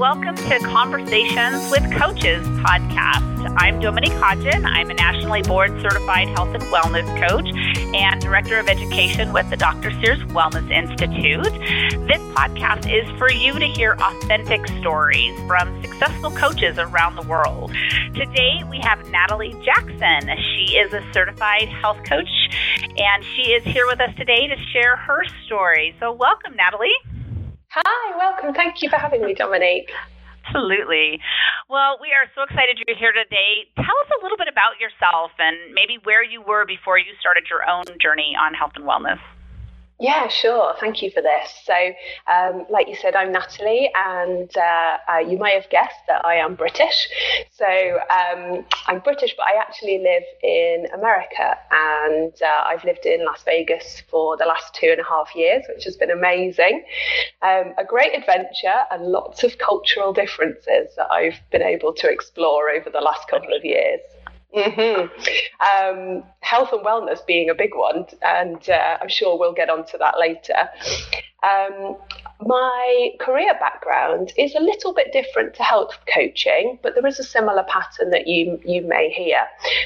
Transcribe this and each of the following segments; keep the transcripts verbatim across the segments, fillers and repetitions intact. welcome to Conversations with Coaches podcast. I'm Dominique Hodgin. I'm a nationally board certified health and wellness coach and director of education with the Doctor Sears Wellness Institute. This podcast is for you to hear authentic stories from successful coaches around the world. Today we have Natalie Jackson. She is a certified health coach and she is here with us today to share her story. So welcome, Natalie. Hi, welcome. Thank you for having me, Dominique. Absolutely. Well, we are so excited you're here today. Tell us a little bit about yourself and maybe where you were before you started your own journey on health and wellness. Yeah, sure. Thank you for this. So, um, like you said, I'm Natalie, and uh, uh, you may have guessed that I am British. So um, I'm British, but I actually live in America, and uh, I've lived in Las Vegas for the last two and a half years, which has been amazing. Um, a great adventure and lots of cultural differences that I've been able to explore over the last couple of years. Mm-hmm. Um, health and wellness being a big one, and uh, I'm sure we'll get onto that later. Um, my career background is a little bit different to health coaching, but there is a similar pattern that you you may hear.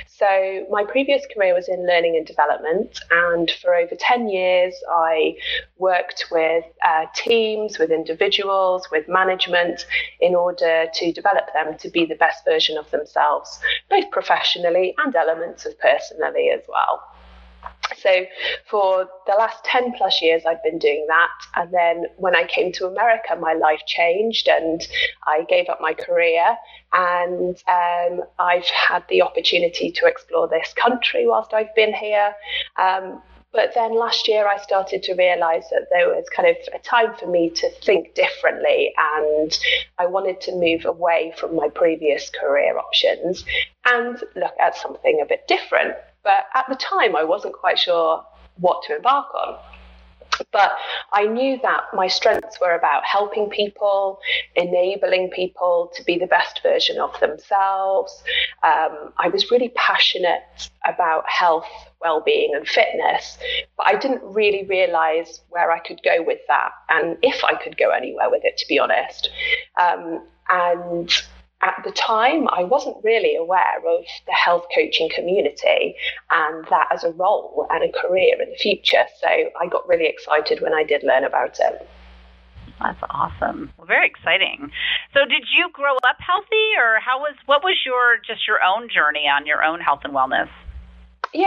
So my previous career was in learning and development, and for over ten years I worked with uh, teams, with individuals, with management in order to develop them to be the best version of themselves, both professionally and elements of personally as well. So for the last ten plus years, I've been doing that. And then when I came to America, my life changed and I gave up my career. And um, I've had the opportunity to explore this country whilst I've been here. Um, But then last year, I started to realise that there was kind of a time for me to think differently, and I wanted to move away from my previous career options and look at something a bit different. But at the time, I wasn't quite sure what to embark on. But I knew that my strengths were about helping people, enabling people to be the best version of themselves. Um, I was really passionate about health, well-being and fitness, but I didn't really realise where I could go with that and if I could go anywhere with it, to be honest. Um, and at the time, I wasn't really aware of the health coaching community and that as a role and a career in the future. So I got really excited when I did learn about it. That's awesome. Well, very exciting. So did you grow up healthy, or how was what was your just your own journey on your own health and wellness?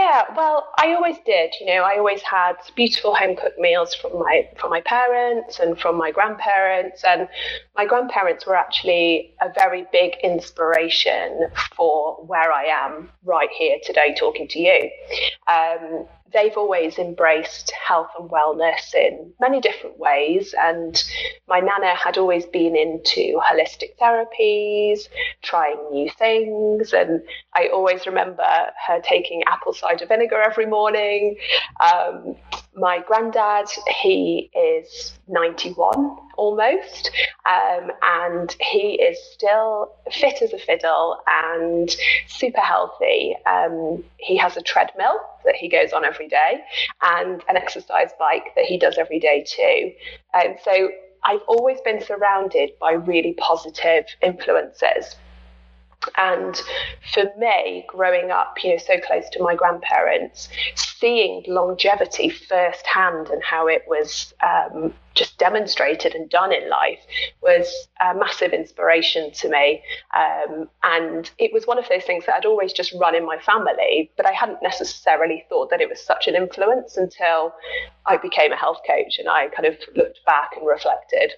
Yeah, well, I always did. You know, I always had beautiful home-cooked meals from my from my parents and from my grandparents. And my grandparents were actually a very big inspiration for where I am right here today talking to you. Um, they've always embraced health and wellness in many different ways. And my nana had always been into holistic therapies, trying new things. And I always remember her taking apple cider vinegar every morning. Um, my granddad, he is ninety-one almost, um, and he is still fit as a fiddle and super healthy. Um, he has a treadmill that he goes on every day and an exercise bike that he does every day too. And so I've always been surrounded by really positive influences. And for me, growing up, you know, so close to my grandparents, seeing longevity firsthand and how it was um, just demonstrated and done in life was a massive inspiration to me. Um, and it was one of those things that I'd always just run in my family, but I hadn't necessarily thought that it was such an influence until I became a health coach and I kind of looked back and reflected.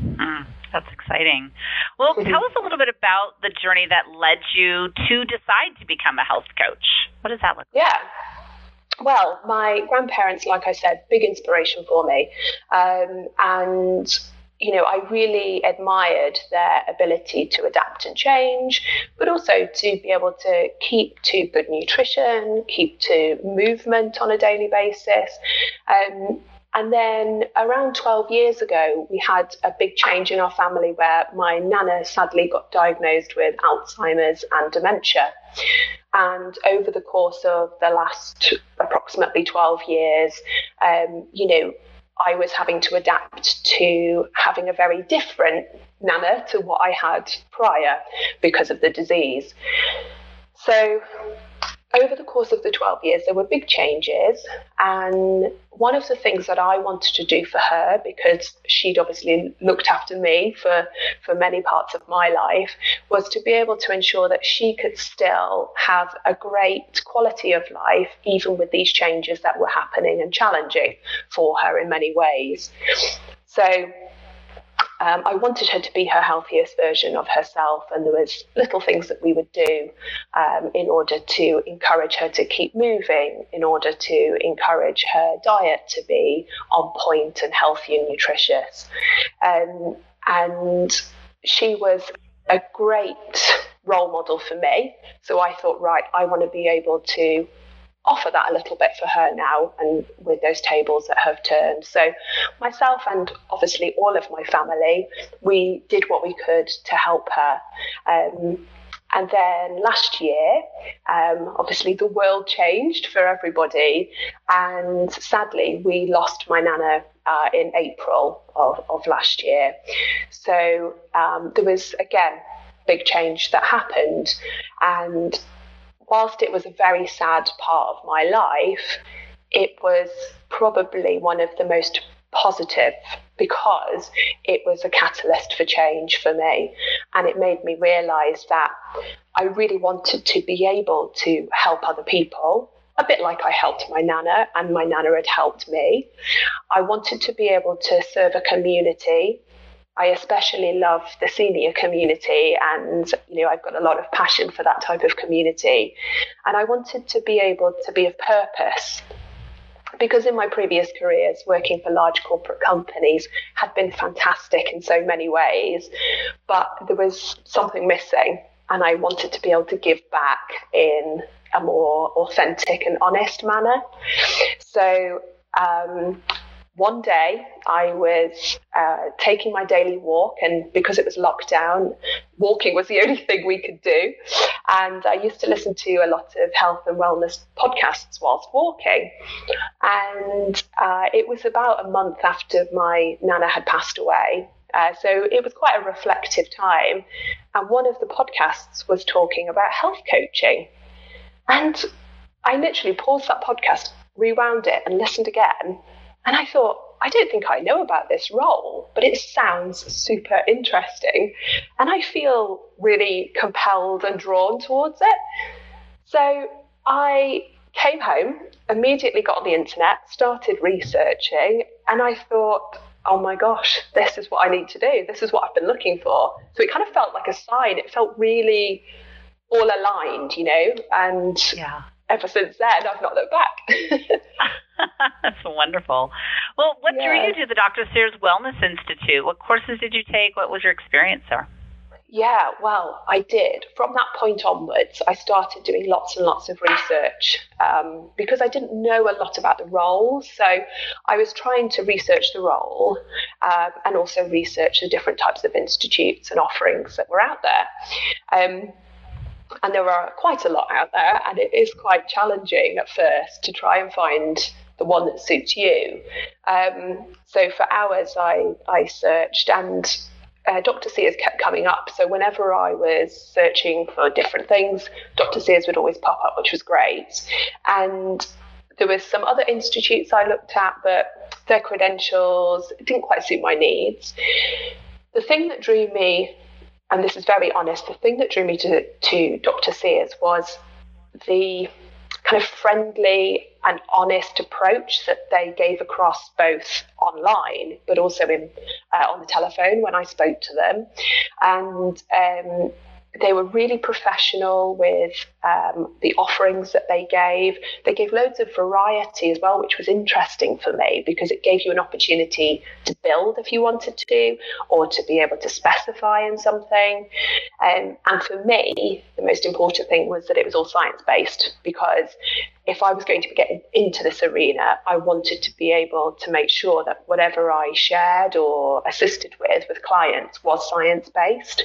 Mm. That's exciting. Well, tell us a little bit about the journey that led you to decide to become a health coach. What does that look like? Yeah. Well, my grandparents, like I said, big inspiration for me. Um, and, you know, I really admired their ability to adapt and change, but also to be able to keep to good nutrition, keep to movement on a daily basis. Um And then around twelve years ago, we had a big change in our family where my nana sadly got diagnosed with Alzheimer's and dementia. And over the course of the last approximately twelve years, um, you know, I was having to adapt to having a very different nana to what I had prior because of the disease. So over the course of the twelve years, there were big changes. And one of the things that I wanted to do for her, because she'd obviously looked after me for, for many parts of my life, was to be able to ensure that she could still have a great quality of life, even with these changes that were happening and challenging for her in many ways. So Um, I wanted her to be her healthiest version of herself, and there was little things that we would do um, in order to encourage her to keep moving, in order to encourage her diet to be on point and healthy and nutritious. Um, and she was a great role model for me. So I thought, right, I want to be able to offer that a little bit for her now, and with those tables that have turned. So myself and obviously all of my family, we did what we could to help her. Um, and then last year, um, obviously the world changed for everybody. And sadly, we lost my nana uh, in April of, of last year. So um, there was, again, big change that happened. And whilst it was a very sad part of my life, it was probably one of the most positive, because it was a catalyst for change for me. And it made me realise that I really wanted to be able to help other people, a bit like I helped my nana and my nana had helped me. I wanted to be able to serve a community. I especially love the senior community, and you know, I've got a lot of passion for that type of community. And I wanted to be able to be of purpose, because in my previous careers, working for large corporate companies had been fantastic in so many ways, but there was something missing, and I wanted to be able to give back in a more authentic and honest manner. So um one day I was uh, taking my daily walk, and because it was lockdown, walking was the only thing we could do. And I used to listen to a lot of health and wellness podcasts whilst walking. And uh, it was about a month after my nana had passed away. Uh, so it was quite a reflective time. And one of the podcasts was talking about health coaching. And I literally paused that podcast, rewound it and listened again. And I thought, I don't think I know about this role, but it sounds super interesting. And I feel really compelled and drawn towards it. So I came home, immediately got on the internet, started researching, and I thought, oh my gosh, this is what I need to do. This is what I've been looking for. So it kind of felt like a sign. It felt really all aligned, you know, and yeah. Ever since then, I've not looked back. That's wonderful. Well, what yeah. drew you to the Doctor Sears Wellness Institute? What courses did you take? What was your experience there? Yeah, well, I did. From that point onwards, I started doing lots and lots of research um, because I didn't know a lot about the role. So I was trying to research the role um, and also research the different types of institutes and offerings that were out there. Um, And there are quite a lot out there, and it is quite challenging at first to try and find the one that suits you. Um, so for hours I, I searched, and uh, Doctor Sears kept coming up. So whenever I was searching for different things, Doctor Sears would always pop up, which was great. And there were some other institutes I looked at, but their credentials didn't quite suit my needs. The thing that drew me, and this is very honest, the thing that drew me to, to Doctor Sears was the kind of friendly and honest approach that they gave across, both online but also in uh, on the telephone when I spoke to them. And um, they were really professional with um, the offerings that they gave. They gave loads of variety as well, which was interesting for me because it gave you an opportunity to build if you wanted to, or to be able to specify in something. Um, and for me, the most important thing was that it was all science-based, because if I was going to be getting into this arena, I wanted to be able to make sure that whatever I shared or assisted with with clients was science-based.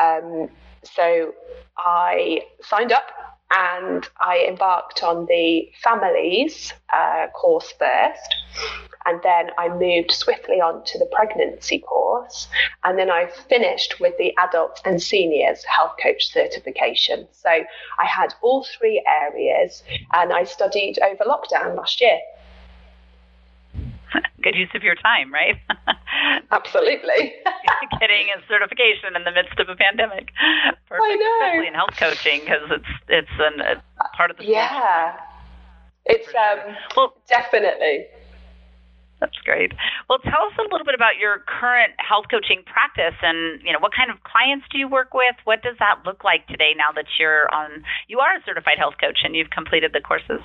Um, So I signed up and I embarked on the families uh, course first, and then I moved swiftly on to the pregnancy course, and then I finished with the adults and seniors health coach certification. So I had all three areas, and I studied over lockdown last year. Good use of your time, right? Absolutely. Getting a certification in the midst of a pandemic. Perfect. I know. Especially in health coaching, because it's it's an, a part of the yeah. It's um well, definitely. That's great. Well, tell us a little bit about your current health coaching practice, and you know, what kind of clients do you work with? What does that look like today? Now that you're on, you are a certified health coach, and you've completed the courses.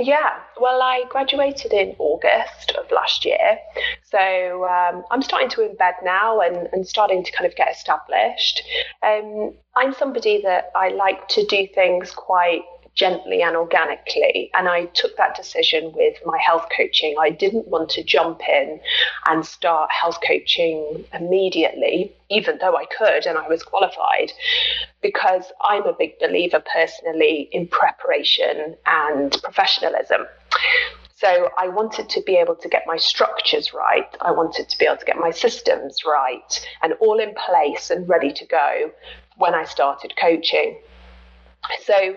Yeah, well, I graduated in August of last year, so um, I'm starting to embed now and, and starting to kind of get established. Um, I'm somebody that I like to do things quite gently and organically, and I took that decision with my health coaching. I didn't want to jump in and start health coaching immediately, even though I could and I was qualified, because I'm a big believer personally in preparation and professionalism. So I wanted to be able to get my structures right. I wanted to be able to get my systems right and all in place and ready to go when I started coaching. So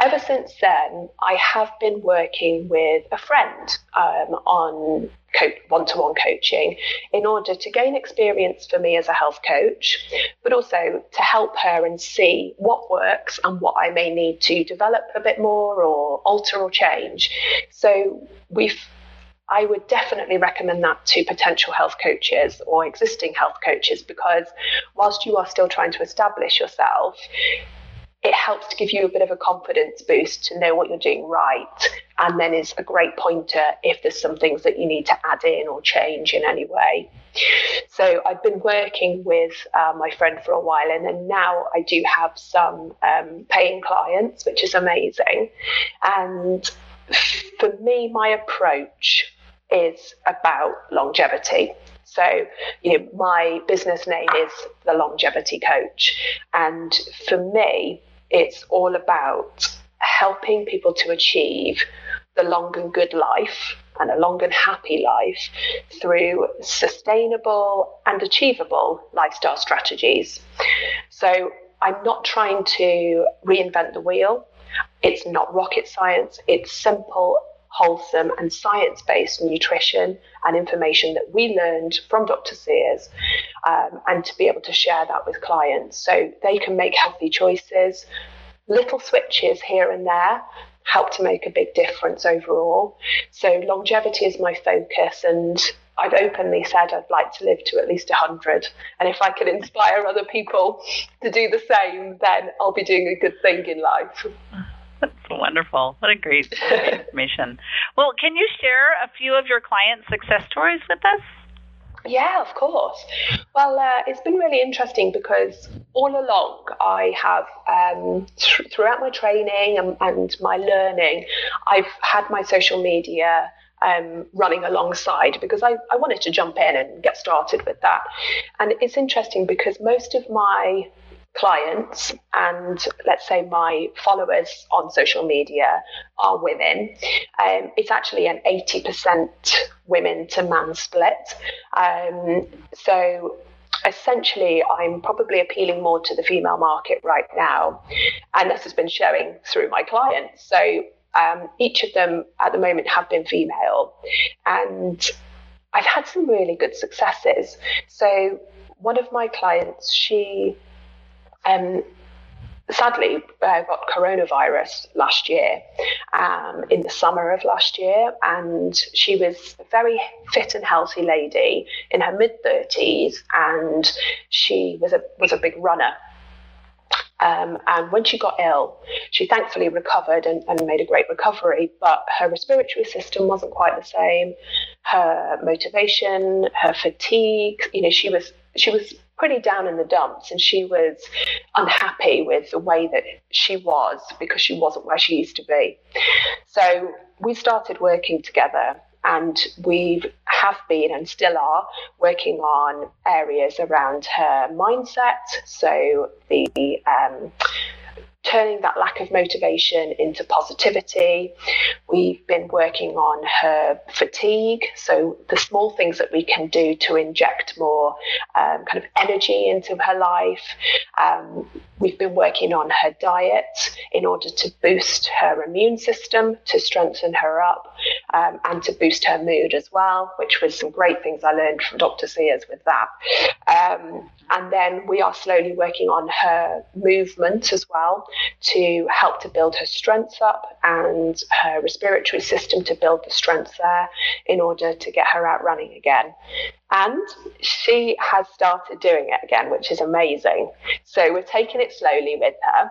ever since then, I have been working with a friend um, on co- one-to-one coaching in order to gain experience for me as a health coach, but also to help her and see what works and what I may need to develop a bit more or alter or change. So we've I would definitely recommend that to potential health coaches or existing health coaches, because whilst you are still trying to establish yourself, it helps to give you a bit of a confidence boost to know what you're doing right, and then is a great pointer if there's some things that you need to add in or change in any way. So I've been working with uh, my friend for a while, and then now I do have some um, paying clients, which is amazing. And for me, my approach is about longevity. So, you know, my business name is The Longevity Coach, and for me, it's all about helping people to achieve the long and good life and a long and happy life through sustainable and achievable lifestyle strategies. So I'm not trying to reinvent the wheel. It's not rocket science. It's simple, wholesome and science-based nutrition and information that we learned from Doctor Sears, um, and to be able to share that with clients so they can make healthy choices. Little switches here and there help to make a big difference overall. So longevity is my focus, and I've openly said I'd like to live to at least one hundred, and if I can inspire other people to do the same, then I'll be doing a good thing in life. That's wonderful. What a great information. Well, can you share a few of your client success stories with us? Yeah, of course. Well, uh, it's been really interesting because all along I have, um, th- throughout my training and, and my learning, I've had my social media Um, running alongside, because I, I wanted to jump in and get started with that. And it's interesting because most of my clients and let's say my followers on social media are women. Um, it's actually an eighty percent women to man split. Um, so essentially, I'm probably appealing more to the female market right now, and this has been showing through my clients. So Um, each of them at the moment have been female, and I've had some really good successes. So one of my clients, she um, sadly uh, got coronavirus last year, um, in the summer of last year, and she was a very fit and healthy lady in her mid-thirties, and she was a was a big runner. Um, and when she got ill, she thankfully recovered and, and made a great recovery, but her respiratory system wasn't quite the same. Her motivation, her fatigue, you know, she was she was pretty down in the dumps, and she was unhappy with the way that she was because she wasn't where she used to be. So we started working together, and we have been and still are working on areas around her mindset, so the um, turning that lack of motivation into positivity. We've been working on her fatigue, so the small things that we can do to inject more um, kind of energy into her life. Um, we've been working on her diet in order to boost her immune system, to strengthen her up, um, and to boost her mood as well, which was some great things I learned from Doctor Sears with that. Um, and then we are slowly working on her movement as well, to help to build her strength up, and her respiratory system to build the strength there in order to get her out running again. And she has started doing it again, which is amazing. So we're taking it slowly with her.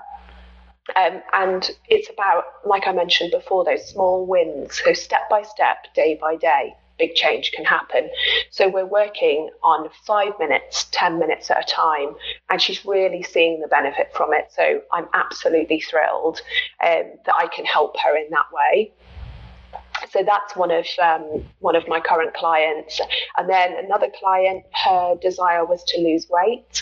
Um, and it's about, like I mentioned before, those small wins. So step by step, day by day, big change can happen. So we're working on five minutes, ten minutes at a time, and she's really seeing the benefit from it. So I'm absolutely thrilled um, that I can help her in that way. So that's one of um, one of my current clients. And then another client, her desire was to lose weight.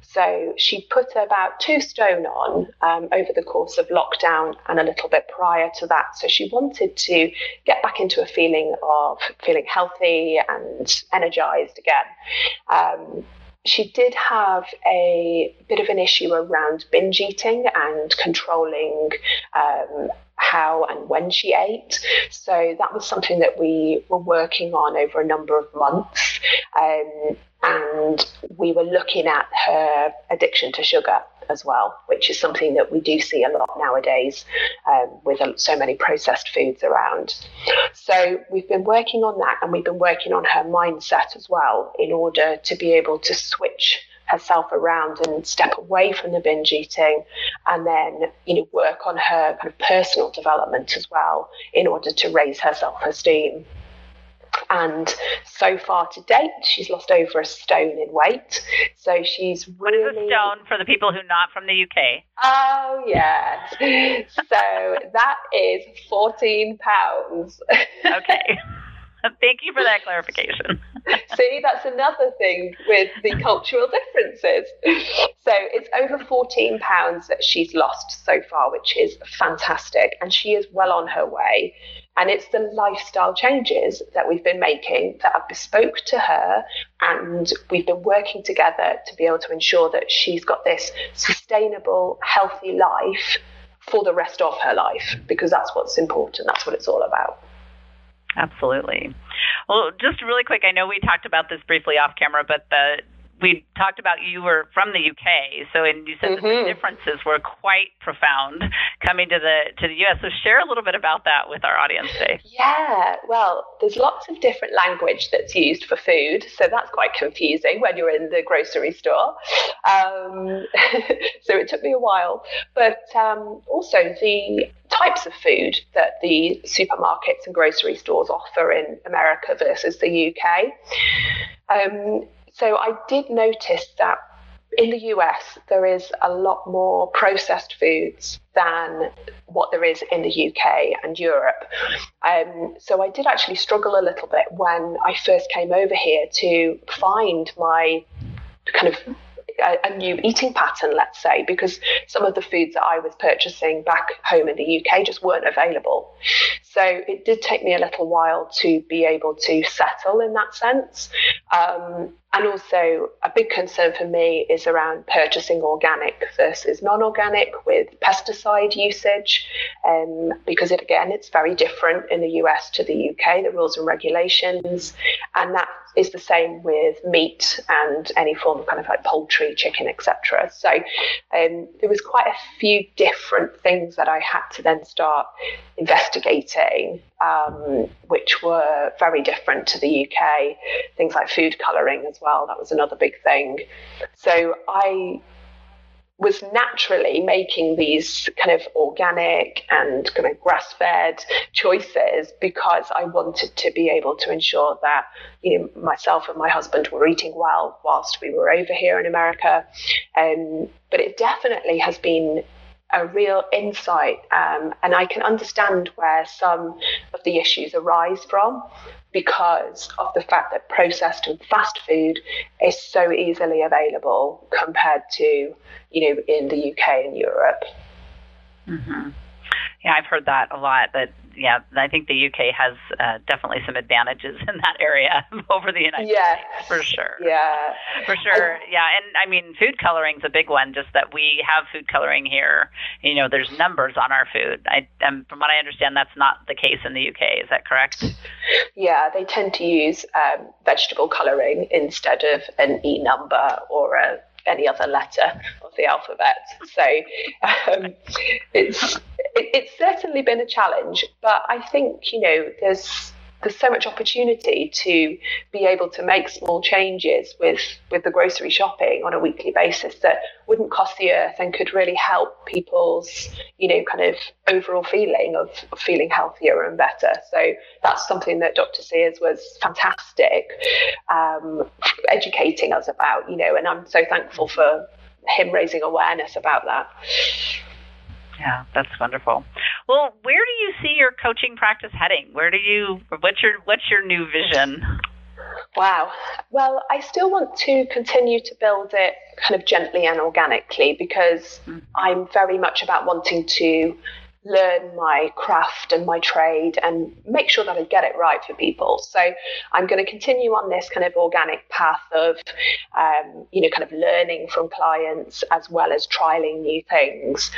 So she put about two stone on um, over the course of lockdown and a little bit prior to that. So she wanted to get back into a feeling of feeling healthy and energized again. Um, She did have a bit of an issue around binge eating and controlling um, how and when she ate. So that was something that we were working on over a number of months. Um, and we were looking at her addiction to sugar as well, which is something that we do see a lot nowadays um, with so many processed foods around. So we've been working on that, and we've been working on her mindset as well in order to be able to switch herself around and step away from the binge eating, and then, you know, work on her kind of personal development as well in order to raise her self-esteem. And so far to date, she's lost over a stone in weight. So she's really... What is a stone for the people who are not from the U K? Oh, yes. So that is fourteen pounds. Okay. Thank you for that clarification. See, that's another thing with the cultural differences. So it's over fourteen pounds that she's lost so far, which is fantastic. And she is well on her way. And it's the lifestyle changes that we've been making that are bespoke to her. And we've been working together to be able to ensure that she's got this sustainable, healthy life for the rest of her life, because that's what's important. That's what it's all about. Absolutely. Well, just really quick, I know we talked about this briefly off camera, but the, we talked about you were from the U K, so and you said mm-hmm. that the differences were quite profound coming to the to the U S. So share a little bit about that with our audience today. Yeah, well, there's lots of different language that's used for food, so that's quite confusing when you're in the grocery store. Um, so it took me a while, but um, also the types of food that the supermarkets and grocery stores offer in America versus the U K. Um, So I did notice that in the U S, there is a lot more processed foods than what there is in the U K and Europe. Um, so I did actually struggle a little bit when I first came over here to find my kind of a, a new eating pattern, let's say, because some of the foods that I was purchasing back home in the U K just weren't available. So it did take me a little while to be able to settle in that sense. Um, and also a big concern for me is around purchasing organic versus non-organic with pesticide usage, um, because it, again, it's very different in the U S to the U K, the rules and regulations. And that is the same with meat and any form of kind of like poultry, chicken, et cetera. So um, there was quite a few different things that I had to then start investigating. Um, which were very different to the U K, things like food colouring as well. That was another big thing. So I was naturally making these kind of organic and kind of grass-fed choices because I wanted to be able to ensure that, you know, myself and my husband were eating well whilst we were over here in America. Um, but it definitely has been a real insight, um, and I can understand where some of the issues arise from, because of the fact that processed and fast food is so easily available compared to, you know, in the U K and Europe. Mm-hmm. Yeah, I've heard that a lot, but yeah, I think the U K has uh, definitely some advantages in that area over the United yes. States, for sure. Yeah, for sure. I, yeah, and I mean, food coloring's a big one. Just that we have food coloring here. You know, there's numbers on our food. I, um, from what I understand, that's not the case in the U K. Is that correct? Yeah, they tend to use um, vegetable coloring instead of an E number or a any other letter of the alphabet. So um, it's it, it's certainly been a challenge, but I think, you know, there's there's so much opportunity to be able to make small changes with with the grocery shopping on a weekly basis that wouldn't cost the earth and could really help people's, you know, kind of overall feeling of, of feeling healthier and better. So that's something that Doctor Sears was fantastic um, educating us about, you know, and I'm so thankful for him raising awareness about that. Yeah, that's wonderful. Well, where do you see your coaching practice heading? Where do you, what's your, what's your new vision? Wow. Well, I still want to continue to build it kind of gently and organically, because mm-hmm. I'm very much about wanting to learn my craft and my trade and make sure that I get it right for people. So I'm going to continue on this kind of organic path of, um, you know, kind of learning from clients as well as trialing new things.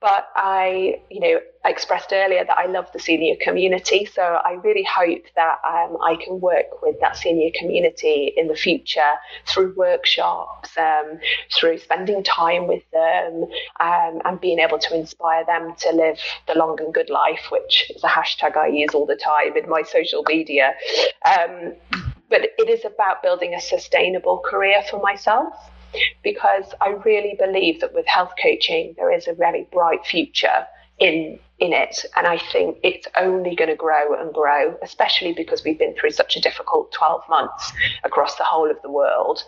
But I, you know, I expressed earlier that I love the senior community. So I really hope that um, I can work with that senior community in the future through workshops, um, through spending time with them, um, and being able to inspire them to live the long and good life, which is a hashtag I use all the time in my social media. Um, but it is about building a sustainable career for myself, because I really believe that with health coaching, there is a very bright future in in it, and I think it's only going to grow and grow, especially because we've been through such a difficult twelve months across the whole of the world.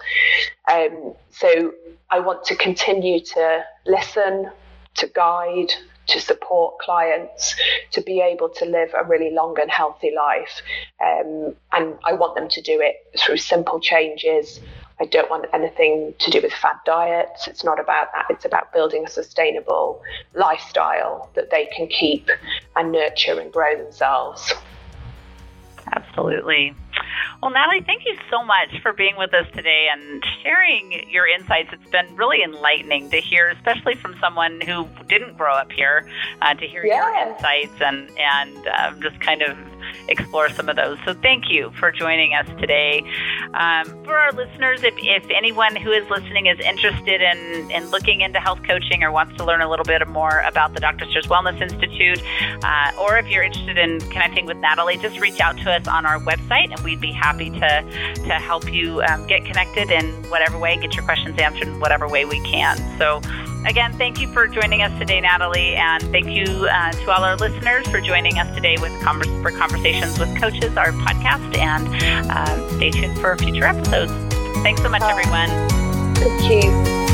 Um, so I want to continue to listen, to guide, to support clients, to be able to live a really long and healthy life, um, and I want them to do it through simple changes. I don't want anything to do with fad diets. It's not about that. It's about building a sustainable lifestyle that they can keep and nurture and grow themselves. Absolutely. Well, Natalie, thank you so much for being with us today and sharing your insights. It's been really enlightening to hear, especially from someone who didn't grow up here, uh, to hear yeah. your insights and, and um, just kind of explore some of those. So thank you for joining us today. Um, for our listeners, if, if anyone who is listening is interested in, in looking into health coaching or wants to learn a little bit more about the Doctor Sears Wellness Institute, uh, or if you're interested in connecting with Natalie, just reach out to us on our website and we'd be happy to, to help you um, get connected in whatever way, get your questions answered in whatever way we can. So again, thank you for joining us today, Natalie, and thank you uh, to all our listeners for joining us today with Converse, for Conversations with Coaches, our podcast, and uh, stay tuned for future episodes. Thanks so much, everyone. Thank you.